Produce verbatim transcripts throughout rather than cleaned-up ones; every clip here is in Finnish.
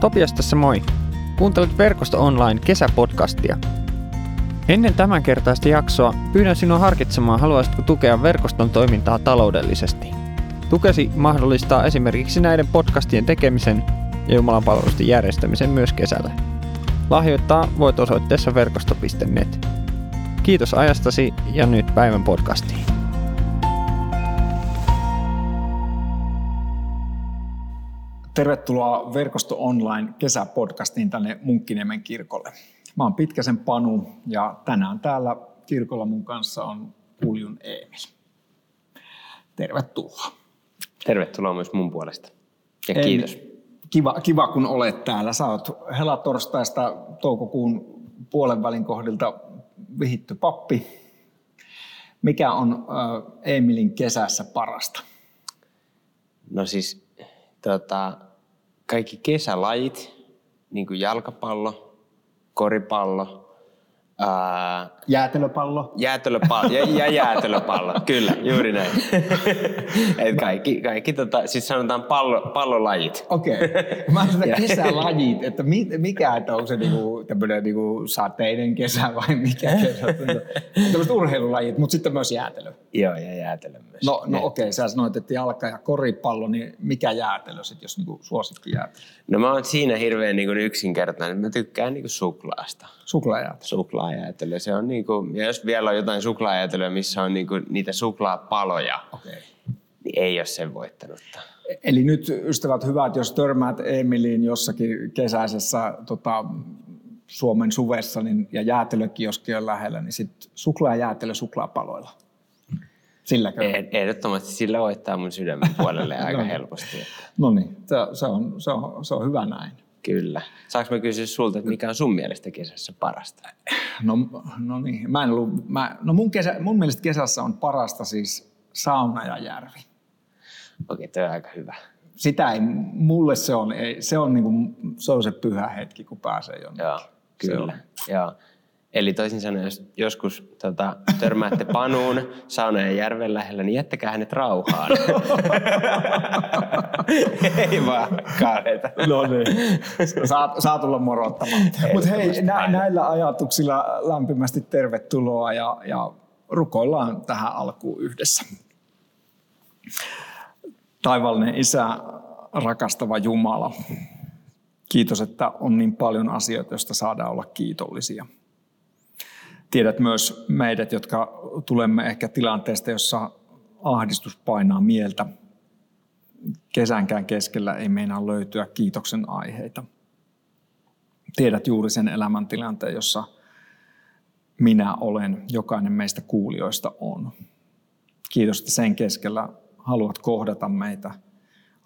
Topias tässä moi. Kuuntelet Verkosto Online kesäpodcastia. Ennen tämänkertaista jaksoa pyydän sinua harkitsemaan, haluaisitko tukea verkoston toimintaa taloudellisesti. Tukesi mahdollistaa esimerkiksi näiden podcastien tekemisen ja jumalanpalvelusten järjestämisen myös kesällä. Lahjoittaa voit osoitteessa verkosto piste net. Kiitos ajastasi ja nyt päivän podcastiin. Tervetuloa Verkosto Online kesäpodcastiin tänne Munkkiniemen kirkolle. Mä oon Pitkäsen Panu ja tänään täällä kirkolla mun kanssa on Kuljun Eemil. Tervetuloa. Tervetuloa myös mun puolesta. Ja Eemil, kiitos. Kiva, kiva kun olet täällä. Sä oot helatorstaista toukokuun puolen välin kohdilta vihitty pappi. Mikä on Eemilin kesässä parasta? No siis tota, kaikki kesälajit, niin kuin jalkapallo, koripallo, ää, jäätelöpallo, jäätelöpallo ja, ja jäätelöpallo, kyllä, juuri näin. Et kaikki, kaikki tota, siis sanotaan pallo, pallolajit. Okei, okay. Mä sanoin kesälajit, että mikä, että onko se niinku, tämmöinen niinku sateinen kesä vai mikä kesä? Tämmöiset urheilulajit, mutta sitten myös jäätelö. Joo, ja jäätelö myös. No, no okei, okay. Sä sanoit, että jalka ja koripallo, niin mikä jäätelö sitten, jos niinku suosikki jäätelö? No mä oon siinä hirveän niinku yksinkertainen, mä tykkään niinku suklaasta. Suklaajäätelö? Suklaajäätelö, se on niinku, ja jos vielä on jotain suklaajäätelöä, missä on niinku niitä suklaapaloja, okay, niin ei ole sen voittanutta. Eli nyt ystävät hyvät, jos törmäät Eemiliin jossakin kesäisessä tota, Suomen suvessa niin, ja jäätelökioski on lähellä, niin sitten suklaajäätelö suklaapaloilla. Silläkö? Ehdottomasti sillä voittaa mun sydämen puolelle aika no, helposti. No niin, se, se, on, se, on, se on hyvä näin. Kyllä. Saanko mä kysyä sulta, että mikä on sun mielestä kesässä parasta? No, no niin, mä en ollut, mä, no mun, kesä, mun mielestä kesässä on parasta siis sauna ja järvi. Okei, toi on aika hyvä. Sitä ei, mulle se on, ei, se, on niinku, se on se pyhä hetki, kun pääsee jonnekin. Joo, kyllä. Joo. Eli toisin sanoen, jos joskus tota, törmäätte Panuun sauna ja järven lähellä, niin jättäkää hänet rauhaan. Ei vaan kaareta. No niin, saa, saa tulla morottamaan. Mutta hei, nä, näillä ajatuksilla lämpimästi tervetuloa ja, ja rukoillaan tähän alkuun yhdessä. Taivaallinen Isä, rakastava Jumala, kiitos, että on niin paljon asioita, joista saadaan olla kiitollisia. Tiedät myös meidät, jotka tulemme ehkä tilanteesta, jossa ahdistus painaa mieltä. Kesänkään keskellä ei meinaa löytyä kiitoksen aiheita. Tiedät juuri sen elämäntilanteen, jossa minä olen, jokainen meistä kuulijoista on. Kiitos, että sen keskellä haluat kohdata meitä,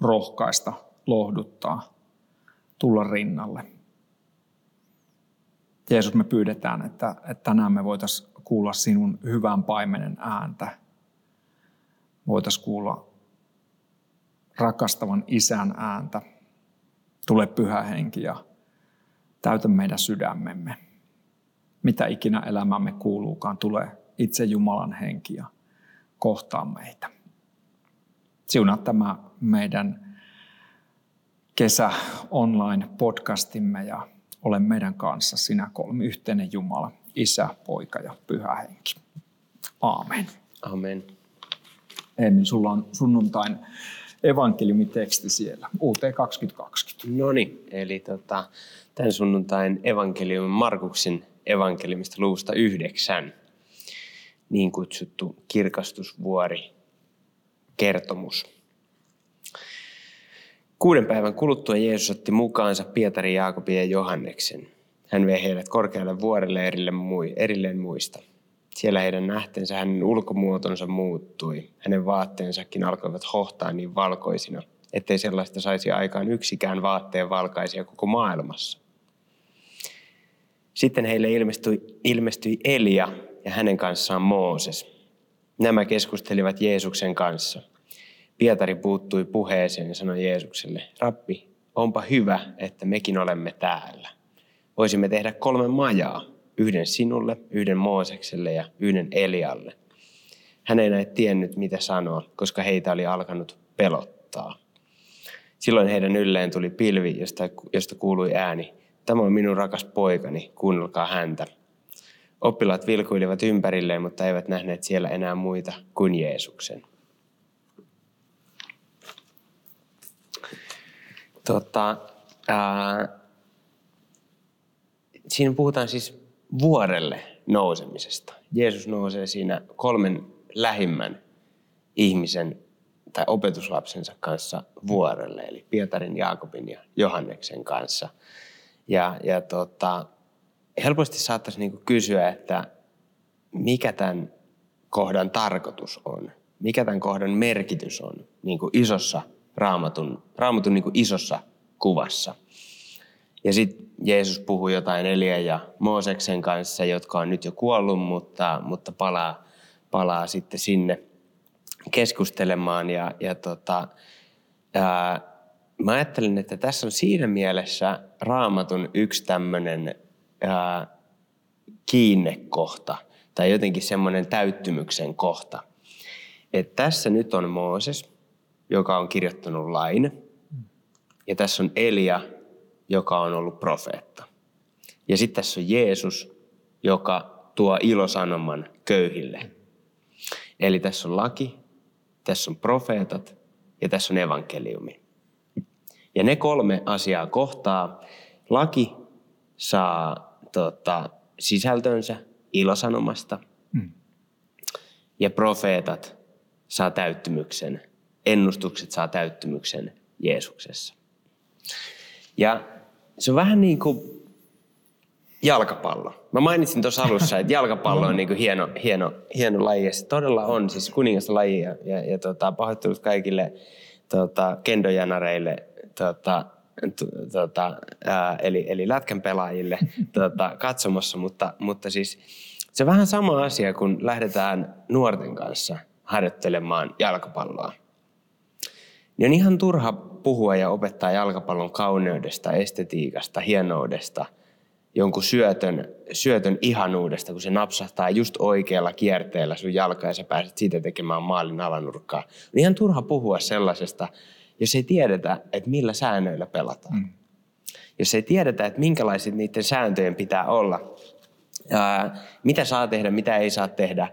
rohkaista, lohduttaa, tulla rinnalle. Jeesus, me pyydetään, että, että tänään me voitaisiin kuulla sinun hyvän paimenen ääntä. Voitaisiin kuulla rakastavan Isän ääntä. Tule Pyhä Henki ja täytä meidän sydämemme. Mitä ikinä elämämme kuuluukaan, tule itse Jumalan Henki ja kohtaa meitä. Siunaa tämä meidän kesä online podcastimme ja ole meidän kanssa sinä kolmiyhteinen Jumala, Isä, Poika ja Pyhä Henki. Aamen. Aamen. Eemil, sulla on sunnuntain evankeliumiteksti siellä, U T kaksituhattakaksikymmentä. No niin, eli tota, tämän sunnuntain evankeliumin Markuksen evankeliumista luvusta yhdeksän, niin kutsuttu kirkastusvuori kertomus. Kuuden päivän kuluttua Jeesus otti mukaansa Pietarin, Jaakobin ja Johanneksen. Hän vei heidät korkealle vuorelle erilleen muista. Siellä heidän nähtensä hänen ulkomuotonsa muuttui. Hänen vaatteensakin alkoivat hohtaa niin valkoisina, ettei sellaista saisi aikaan yksikään vaatteen valkaisia koko maailmassa. Sitten heille ilmestyi, ilmestyi Elia ja hänen kanssaan Mooses. Nämä keskustelivat Jeesuksen kanssa. Pietari puuttui puheeseen ja sanoi Jeesukselle, Rabbi, onpa hyvä, että mekin olemme täällä. Voisimme tehdä kolme majaa, yhden sinulle, yhden Moosekselle ja yhden Elialle. Hän ei näe tiennyt, mitä sanoa, koska heitä oli alkanut pelottaa. Silloin heidän ylleen tuli pilvi, josta, josta kuului ääni. Tämä on minun rakas poikani, kuunnelkaa häntä. Oppilaat vilkuilivat ympärilleen, mutta eivät nähneet siellä enää muita kuin Jeesuksen. Tota, ää, siinä puhutaan siis vuorelle nousemisesta. Jeesus nousee siinä kolmen lähimmän ihmisen tai opetuslapsensa kanssa vuorelle, eli Pietarin, Jaakobin ja Johanneksen kanssa. Ja, ja tota, helposti saattaisi niinku kysyä, että mikä tämän kohdan tarkoitus on, mikä tämän kohdan merkitys on niinku isossa raamatun, raamatun niinku isossa kuvassa. Ja sitten Jeesus puhuu jotain Elian ja Mooseksen kanssa, jotka on nyt jo kuollut, mutta, mutta palaa, palaa sitten sinne keskustelemaan. Ja, ja tota, ää, mä ajattelin, että tässä on siinä mielessä raamatun yksi tämmöinen ää, kiinnekohta tai jotenkin semmoinen täyttymyksen kohta. Et tässä nyt on Mooses, joka on kirjoittanut lain, ja tässä on Elia, joka on ollut profeetta. Ja sitten tässä on Jeesus, joka tuo ilosanoman köyhille. Eli tässä on laki, tässä on profeetat ja tässä on evankeliumi. Ja ne kolme asiaa kohtaa. Laki saa tota, sisältönsä ilosanomasta mm. ja profeetat saa täyttymyksen, ennustukset saa täyttymyksen Jeesuksessa. Ja se on vähän niin kuin jalkapallo. Mä mainitsin tuossa alussa, että jalkapallo on niin kuin hieno, hieno, hieno laji, ja se todella on siis kuningaslaji, ja, ja, ja tota, pahoittelut kaikille tota, kendojanareille, tota, tota, ää, eli, eli lätkän pelaajille tota, katsomassa, mutta, mutta siis se on vähän sama asia, kun lähdetään nuorten kanssa harjoittelemaan jalkapalloa. Niin on ihan turha puhua ja opettaa jalkapallon kauneudesta, estetiikasta, hienoudesta, jonkun syötön, syötön ihanuudesta, kun se napsahtaa just oikealla kierteellä sun jalkaan ja sä pääset siitä tekemään maalin alanurkkaa. On ihan turha puhua sellaisesta, jos ei tiedetä, että millä säännöillä pelataan. Mm. Jos ei tiedetä, että minkälaiset niiden sääntöjen pitää olla, ää, mitä saa tehdä, mitä ei saa tehdä,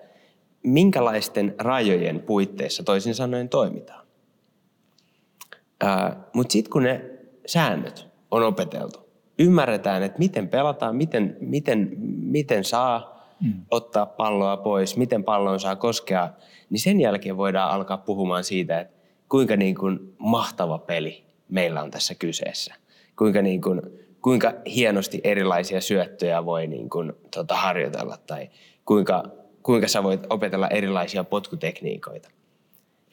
minkälaisten rajojen puitteissa toisin sanoen toimitaan. Uh, Mutta sitten kun ne säännöt on opeteltu, ymmärretään, että miten pelataan, miten, miten, miten saa mm. ottaa palloa pois, miten pallon saa koskea, niin sen jälkeen voidaan alkaa puhumaan siitä, että kuinka niin kun mahtava peli meillä on tässä kyseessä. Kuinka, niin kun, kuinka hienosti erilaisia syöttöjä voi niin kun, tota, harjoitella tai kuinka, kuinka sä voit opetella erilaisia potkutekniikoita.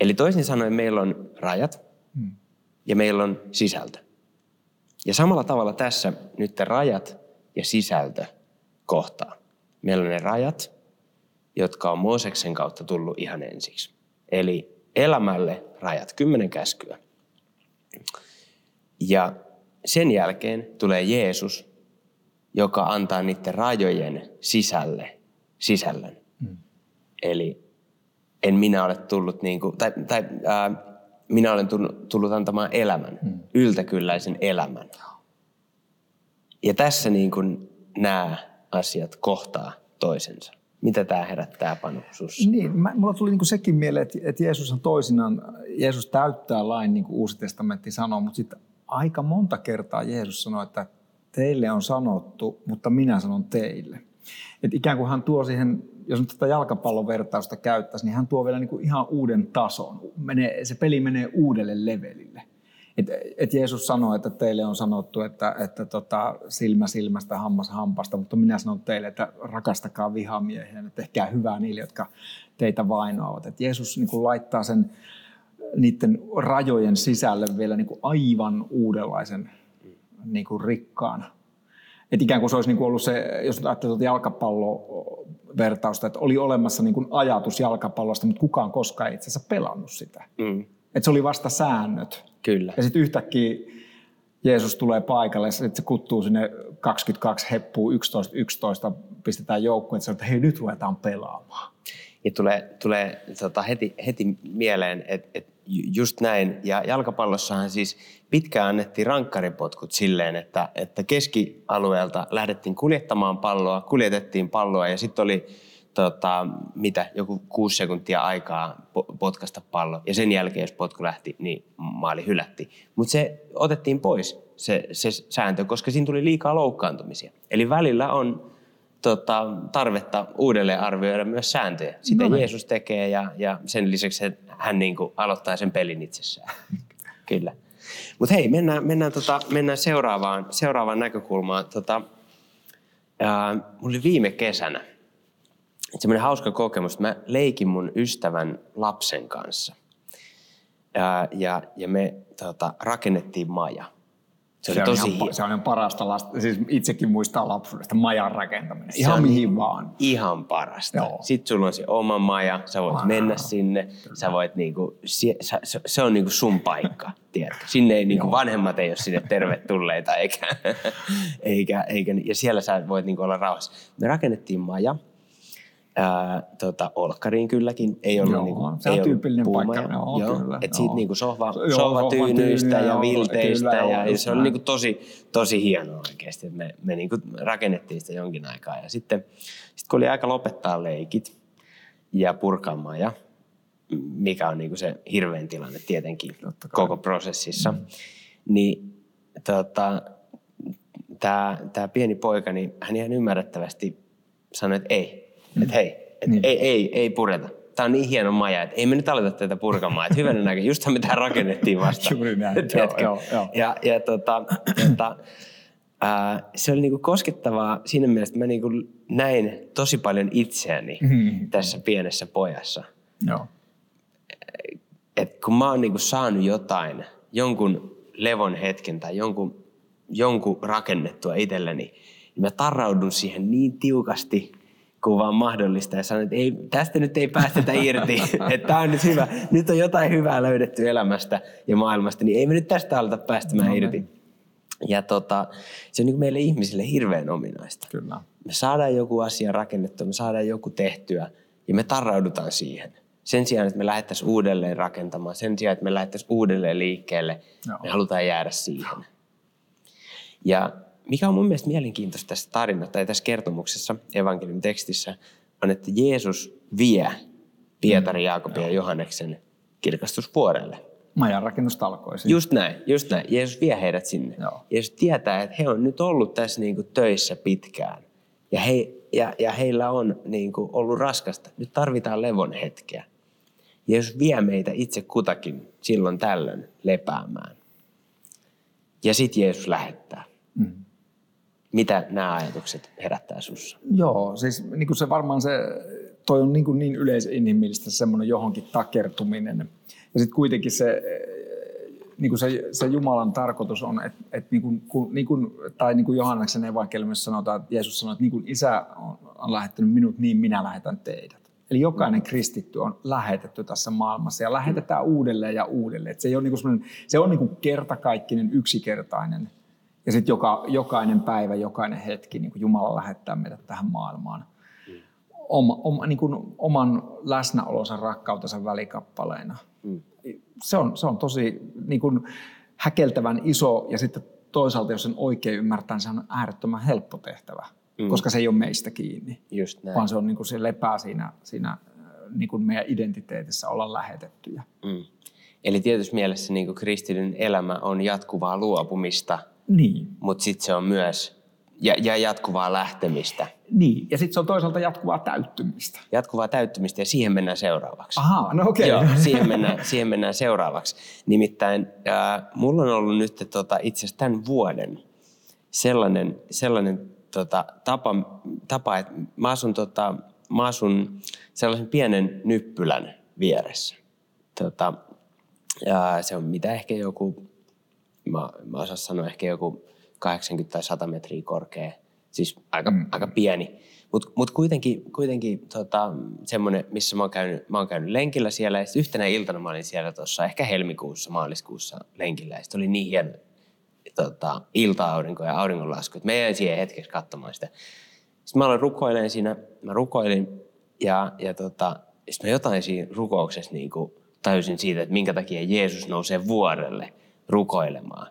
Eli toisin sanoen meillä on rajat. Mm. Ja meillä on sisältö. Ja samalla tavalla tässä nyt rajat ja sisältö kohtaa. Meillä on ne rajat, jotka on Mooseksen kautta tullut ihan ensiksi. Eli elämälle rajat, kymmenen käskyä. Ja sen jälkeen tulee Jeesus, joka antaa niiden rajojen sisälle sisällön. Mm. Eli en minä ole tullut niin kuin, tai, tai äh, minä olen tullut antamaan elämän, mm. yltäkylläisen elämän. Ja tässä niin kuin nämä asiat kohtaa toisensa. Mitä tämä herättää, Panu, sussa? Niin, mä, mulla tuli niin kuin sekin mieleen, että, että Jeesushan toisinaan, Jeesus täyttää lain, niin kuin Uusi testamentti sanoo, mutta sitten aika monta kertaa Jeesus sanoo, että teille on sanottu, mutta minä sanon teille. Että ikään kuin hän tuo siihen, jos nyt tätä jalkapallon vertausta käyttäisi, niin hän tuo vielä niin kuin ihan uuden tason. Menee, se peli menee uudelle levelille. Et, et Jeesus sanoi, että teille on sanottu, että, että tota, silmä silmästä, hammas hampasta, mutta minä sanon teille, että rakastakaa vihamiehiä ja tehkää hyvää niille, jotka teitä vainoavat. Et Jeesus niin kuin laittaa sen niiden rajojen sisälle vielä niin kuin aivan uudenlaisen niin kuin rikkaan. Et ikään kuin se olisi ollut se, jos ajattelet jalkapallovertausta, että oli olemassa niin kuin ajatus jalkapallosta, mutta kukaan koskaan ei itse asiassa pelannut sitä. Mm. Et se oli vasta säännöt. Kyllä. Ja sitten yhtäkkiä Jeesus tulee paikalle, että se kuttuu sinne kaksikymmentäkaksi heppuu yksitoista yksitoista, pistetään joukkuun, että, että hei, nyt ruvetaan pelaamaan. Ja tulee, tulee tota, heti, heti mieleen, että et Just näin. Ja jalkapallossahan siis pitkään annettiin rankkaripotkut silleen, että, että keskialueelta lähdettiin kuljettamaan palloa, kuljetettiin palloa ja sitten oli tota, mitä, joku kuusi sekuntia aikaa potkasta pallo. Ja sen jälkeen, jos potku lähti, niin maali hylättiin. Mutta se otettiin pois, se, se sääntö, koska siinä tuli liikaa loukkaantumisia. Eli välillä on tota, tarvetta uudelleen arvioida myös sääntöjä. Sitä no Jeesus tekee ja, ja sen lisäksi hän niin kuin aloittaa sen pelin itsessään. Kyllä. Mutta hei, mennään, mennään, tota, mennään seuraavaan, seuraavaan näkökulmaan. Tota, ää, mulla oli viime kesänä semmoinen hauska kokemus, että mä leikin mun ystävän lapsen kanssa. Ää, ja, ja me tota, rakennettiin maja. Se, se, on tosi ihan, se on parasta lasta, siis itsekin muistaa lapsuudesta majan rakentaminen. Se ihan mihin vaan. Ihan parasta. Joo. Sitten sulla on se oma maja, sä voit Aha. mennä sinne, sä voit niinku, se, se on niinku sun paikka, tiedätkö. Sinne ei niinku vanhemmat ei ole sinne tervetulleita, eikä, eikä, eikä, ja siellä sä voit niinku olla rauhassa. Me rakennettiin maja, ää, tota, olkkariin kylläkin, ei ollut joo, niinku, se on tyypillinen paikka, joo, joo, kyllä. Et siitä niinku sohva, sohvatyynyistä ja vilteistä, kyllä, ja, joo, ja se oli niinku tosi, tosi hienoa oikeasti, että me, me niinku rakennettiin sitä jonkin aikaa. Ja sitten sit kun oli aika lopettaa leikit ja purkamaan, ja mikä on niinku se hirveän tilanne tietenkin koko prosessissa, mm. niin tota, tämä pieni poika, niin hän ihan ymmärrettävästi sanoi, että ei. Että hei, et niin. ei, ei, ei pureta. Tämä on niin hieno maja, että ei me nyt aleta tätä purkamaan. Että hyvänä näkö, justhan me tämä rakennettiin vasta. Juuri näin. Joo, joo. Ja, ja tota, tota, äh, se oli niinku koskettavaa siinä mielessä, että mä niinku näin tosi paljon itseäni mm. tässä pienessä pojassa. Joo. Et kun mä oon niinku saanut jotain, jonkun levon hetken tai jonkun, jonkun rakennettua itselleni, niin mä tarraudun siihen niin tiukasti, kun vaan mahdollista ja sanoin, että ei, tästä nyt ei päästetä irti, että tämä on nyt hyvä. Nyt on jotain hyvää löydetty elämästä ja maailmasta, niin ei me nyt tästä aleta päästämään no, irti. Ja tota, se on niin kuin meille ihmisille hirveän ominaista. Kyllä. Me saadaan joku asia rakennettua, me saadaan joku tehtyä ja me tarraudutaan siihen. Sen sijaan, että me lähdettäisiin uudelleen rakentamaan, sen sijaan, että me lähdettäisiin uudelleen liikkeelle, no. me halutaan jäädä siihen. Ja mikä on mun mielestä mielenkiintoista tässä tarinassa tai tässä kertomuksessa, evankeliumin tekstissä, on, että Jeesus vie Pietari, Jaakobin ja Johanneksen kirkastusvuorelle. Majan rakennustalkoisiin. Just näin, just näin. Jeesus vie heidät sinne. Joo. Jeesus tietää, että he on nyt ollut tässä niinku töissä pitkään ja, he, ja, ja heillä on niinku ollut raskasta. Nyt tarvitaan levon hetkeä. Jeesus vie meitä itse kutakin silloin tällöin lepäämään. Ja sitten Jeesus lähettää. Mm. Mitä nämä ajatukset herättää sinussa? Joo, siis niin kuin se varmaan se, toi on niin, niin yleisinhimillistä semmoinen johonkin takertuminen. Ja sitten kuitenkin se, niin kuin se, se Jumalan tarkoitus on, että, että niin kuin, niin kuin, tai niin kuin Johanneksen evankeliumissa sanotaan, että Jeesus sanoo, että niin kuin Isä on lähettänyt minut, niin minä lähetän teidät. Eli jokainen kristitty on lähetetty tässä maailmassa ja lähetetään uudelleen ja uudelleen. Että se, ei ole niin kuin se on niin kuin kertakaikkinen, yksinkertainen. Ja sitten joka, jokainen päivä, jokainen hetki niin Jumala lähettää meidät tähän maailmaan mm. oma, oma, niin kuin oman läsnäolonsa rakkautensa välikappaleina. Mm. Se, on, se on tosi niin kuin häkeltävän iso ja sitten toisaalta, jos sen oikein ymmärtää, niin se on äärettömän helppo tehtävä, mm. koska se ei ole meistä kiinni. Just näin. Vaan se, on, niin kuin, se lepää siinä, siinä niin kuin meidän identiteetissä olla lähetettyjä. Mm. Eli tietysti mielessä niin kuin kristillinen elämä on jatkuvaa luopumista. Niin. Mutta sitten se on myös ja, ja jatkuvaa lähtemistä. Niin, ja sitten se on toisaalta jatkuvaa täyttymistä. Jatkuvaa täyttymistä ja siihen mennään seuraavaksi. Ahaa, no okei. Okay. Joo, siihen mennään, siihen mennään seuraavaksi. Nimittäin äh, mulla on ollut nyt tota, itse asiassa tämän vuoden sellainen, sellainen tota, tapa, tapa, että mä asun, tota, mä asun sellaisen pienen nyppylän vieressä. Tota, äh, se on mitä ehkä joku... Mä, mä osaan sanoa ehkä joku kahdeksankymmentä tai sata metriä korkea, siis aika, mm. aika pieni. Mutta mut kuitenkin, kuitenkin tota, semmoinen, missä mä oon, käynyt, mä oon käynyt lenkillä siellä. Ja yhtenä iltana mä olin siellä tuossa ehkä helmikuussa, maaliskuussa lenkillä. Ja sitten oli niin hieno tota, ilta-aurinko ja auringonlasku, että mä jäin siihen hetkeksi katsomaan sitä. Sitten mä aloin rukoilemaan siinä, mä rukoilin ja, ja tota, sitten mä jotain siinä rukouksessa niinku täysin siitä, että minkä takia Jeesus nousee vuorelle rukoilemaan.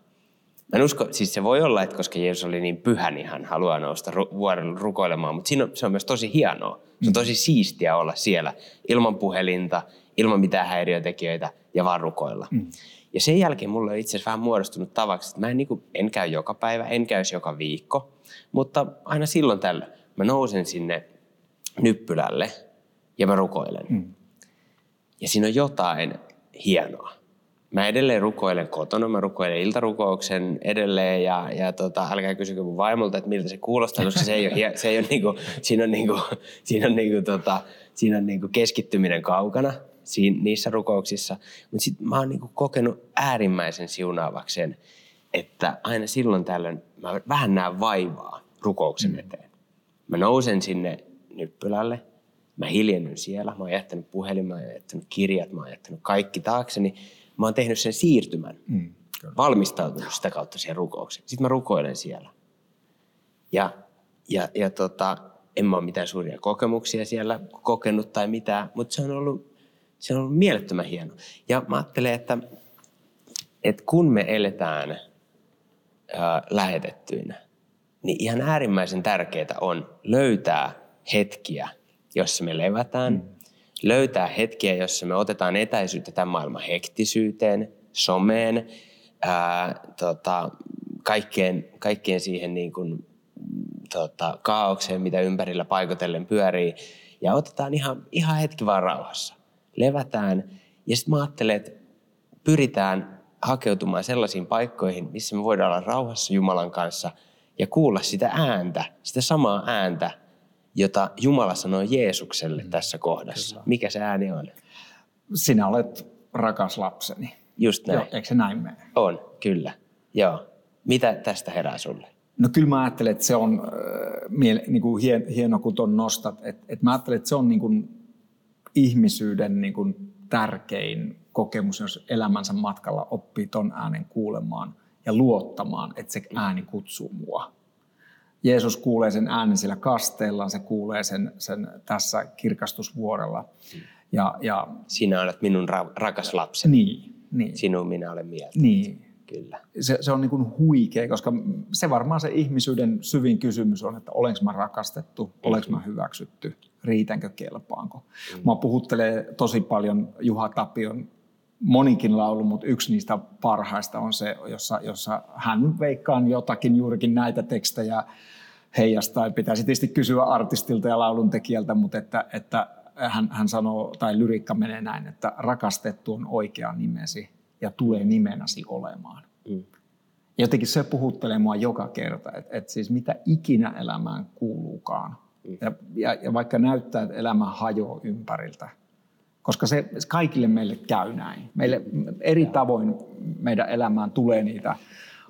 Mä en usko, siis se voi olla, että koska Jeesus oli niin pyhä, niin hän haluaa nousta ru- vuorelle rukoilemaan, mutta siinä on, se on myös tosi hienoa. Se on tosi siistiä olla siellä ilman puhelinta, ilman mitään häiriötekijöitä ja vaan rukoilla. Mm. Ja sen jälkeen mulla on itse asiassa vähän muodostunut tavaksi, että mä en, niin kuin, en käy joka päivä, en käy joka viikko, mutta aina silloin tällöin mä nousen sinne nyppylälle ja mä rukoilen. Mm. Ja siinä on jotain hienoa. Mä edelleen rukoilen kotona, mä rukoilen iltarukouksen edelleen ja, ja tota, älkää kysykö mun vaimolta, että miltä se kuulostaa, koska se ei ole, se ei ole niinku, siinä on, niinku, siinä on, niinku, tota, siinä on niinku keskittyminen kaukana siinä, niissä rukouksissa. Mutta sitten mä oon niinku kokenut äärimmäisen siunaavaksi sen, että aina silloin tällöin mä vähän näen vaivaa rukouksen eteen. Mä nousen sinne nyppylälle. Mä hiljennyn siellä, mä oon jättänyt puhelin, mä oon jättänyt kirjat, mä oon jättänyt kaikki taakseni. Mä oon tehnyt sen siirtymän, mm, valmistautunut sitä kautta siihen rukoukseen. Sitten mä rukoilen siellä. Ja, ja, ja tota, en mä ole mitään suuria kokemuksia siellä kokenut tai mitään, mutta se on ollut, se on ollut mielettömän hieno. Ja mä ajattelen, että, että kun me eletään äh, lähetettyinä, niin ihan äärimmäisen tärkeää on löytää hetkiä, jossa me levätään, mm. löytää hetkiä, jossa me otetaan etäisyyttä tämän maailman hektisyyteen, someen, ää, tota, kaikkeen, kaikkeen siihen niin kuin, tota, kaaukseen, mitä ympärillä paikotellen pyörii. Ja otetaan ihan, ihan hetki vaan rauhassa. Levätään ja sitten mä ajattelen, että pyritään hakeutumaan sellaisiin paikkoihin, missä me voidaan olla rauhassa Jumalan kanssa ja kuulla sitä ääntä, sitä samaa ääntä, jota Jumala sanoi Jeesukselle mm. tässä kohdassa. Kyllä. Mikä se ääni on? Sinä olet rakas lapseni. Just näin. Joo, eikö se näin mene? On, kyllä. Joo. Mitä tästä herää sulle? No kyllä mä ajattelen, että se on äh, niin kuin hien, hieno, kun ton nostat. Et, et mä ajattelen, että se on niin kuin ihmisyyden niin kuin tärkein kokemus, jos elämänsä matkalla oppii ton äänen kuulemaan ja luottamaan, että se ääni kutsuu mua. Jeesus kuulee sen äänen sillä kasteellaan, se kuulee sen, sen tässä kirkastusvuorella. Ja, ja sinä olet minun ra- rakas lapseni. Niin, niin. Sinun minä olen mieltä. Niin. Kyllä. Se, se on niin kuin huikea, koska se varmaan se ihmisyyden syvin kysymys on, että olenko mä rakastettu, mm-hmm. olenko mä hyväksytty, riitänkö, kelpaanko. Mm-hmm. Mä puhuttelee tosi paljon Juha Tapion moninkin laulu, mutta yksi niistä parhaista on se, jossa, jossa hän veikkaan jotakin juurikin näitä tekstejä heijastaa. Pitäisi tietysti kysyä artistilta ja lauluntekijältä, mutta että, että hän, hän sanoo, tai lyriikka menee näin, että rakastettu on oikea nimesi ja tulee nimenäsi olemaan. Mm. Jotenkin se puhuttelee mua joka kerta, että, että siis mitä ikinä elämään kuuluukaan. Mm. Ja, ja, ja vaikka näyttää, että elämä hajoaa ympäriltä. Koska se kaikille meille käy näin. Meille eri tavoin meidän elämään tulee niitä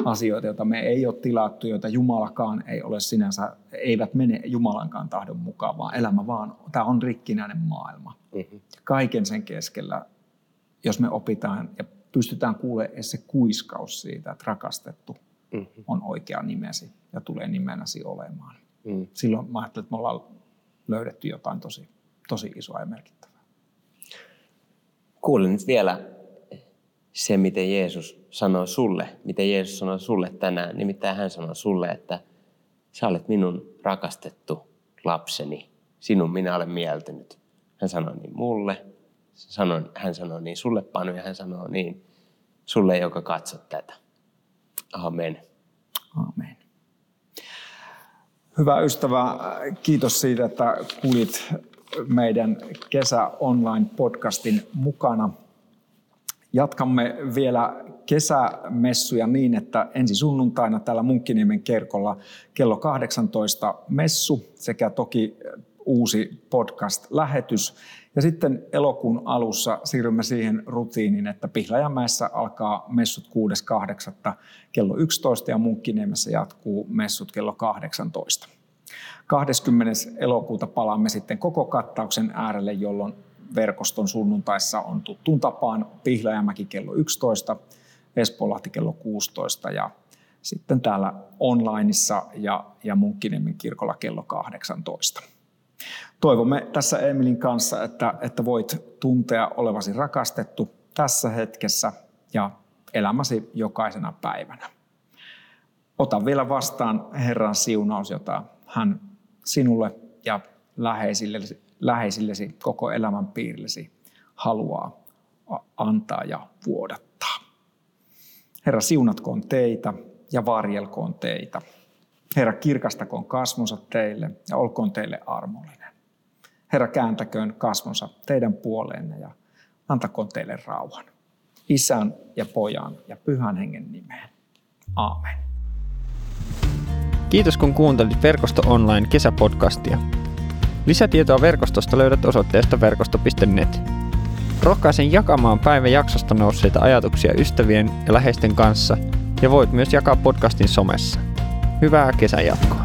asioita, joita me ei ole tilattu, joita Jumalakaan ei ole sinänsä, eivät mene Jumalankaan tahdon mukaan, vaan elämä vaan, tämä on rikkinäinen maailma. Mm-hmm. Kaiken sen keskellä, jos me opitaan ja pystytään kuulemaan se kuiskaus siitä, että rakastettu mm-hmm. on oikea nimesi ja tulee nimenäsi olemaan. Mm. Silloin mä ajattelin, että me ollaan löydetty jotain tosi, tosi isoa ja merkittävää. Kuule nyt vielä se, miten Jeesus sanoo sulle, miten Jeesus sanoo sulle tänään. Nimittäin hän sanoo sulle, että sä olet minun rakastettu lapseni, sinun minä olen mieltynyt. Hän sanoo niin mulle, hän sanoo niin sulle Panu ja hän sanoo niin sulle, joka katsot tätä. Amen. Amen. Hyvä ystävä, kiitos siitä, että kuulit meidän Kesä Online-podcastin mukana. Jatkamme vielä kesämessuja niin, että ensi sunnuntaina täällä Munkkiniemen kirkolla kello kahdeksantoista messu sekä toki uusi podcast-lähetys. Ja sitten elokuun alussa siirrymme siihen rutiiniin, että Pihlajamäessä alkaa messut kuudes kahdeksatta kello yksitoista ja Munkkiniemessä jatkuu messut kello kahdeksantoista. kahdeskymmenes elokuuta palaamme sitten koko kattauksen äärelle, jolloin verkoston sunnuntaissa on tuttuun tapaan Pihlajamäki kello yksitoista, Espoonlahti kello kuusitoista ja sitten täällä onlineissa ja, ja Munkkiniemen kirkolla kello kahdeksantoista. Toivomme tässä Eemilin kanssa, että, että voit tuntea olevasi rakastettu tässä hetkessä ja elämäsi jokaisena päivänä. Ota vielä vastaan Herran siunaus, jota hän sinulle ja läheisillesi, läheisillesi koko elämän piirillesi haluaa antaa ja vuodattaa. Herra, siunatkoon teitä ja varjelkoon teitä. Herra, kirkastakoon kasvonsa teille ja olkoon teille armollinen. Herra, kääntäköön kasvonsa teidän puoleenne ja antakoon teille rauhan. Isän ja Pojan ja Pyhän Hengen nimeen. Aamen. Kiitos kun kuuntelit Verkosto Online kesäpodcastia. Lisätietoa verkostosta löydät osoitteesta verkosto piste net. Rohkaisen jakamaan päivän jaksosta nousseita ajatuksia ystävien ja läheisten kanssa ja voit myös jakaa podcastin somessa. Hyvää kesän jatkoa!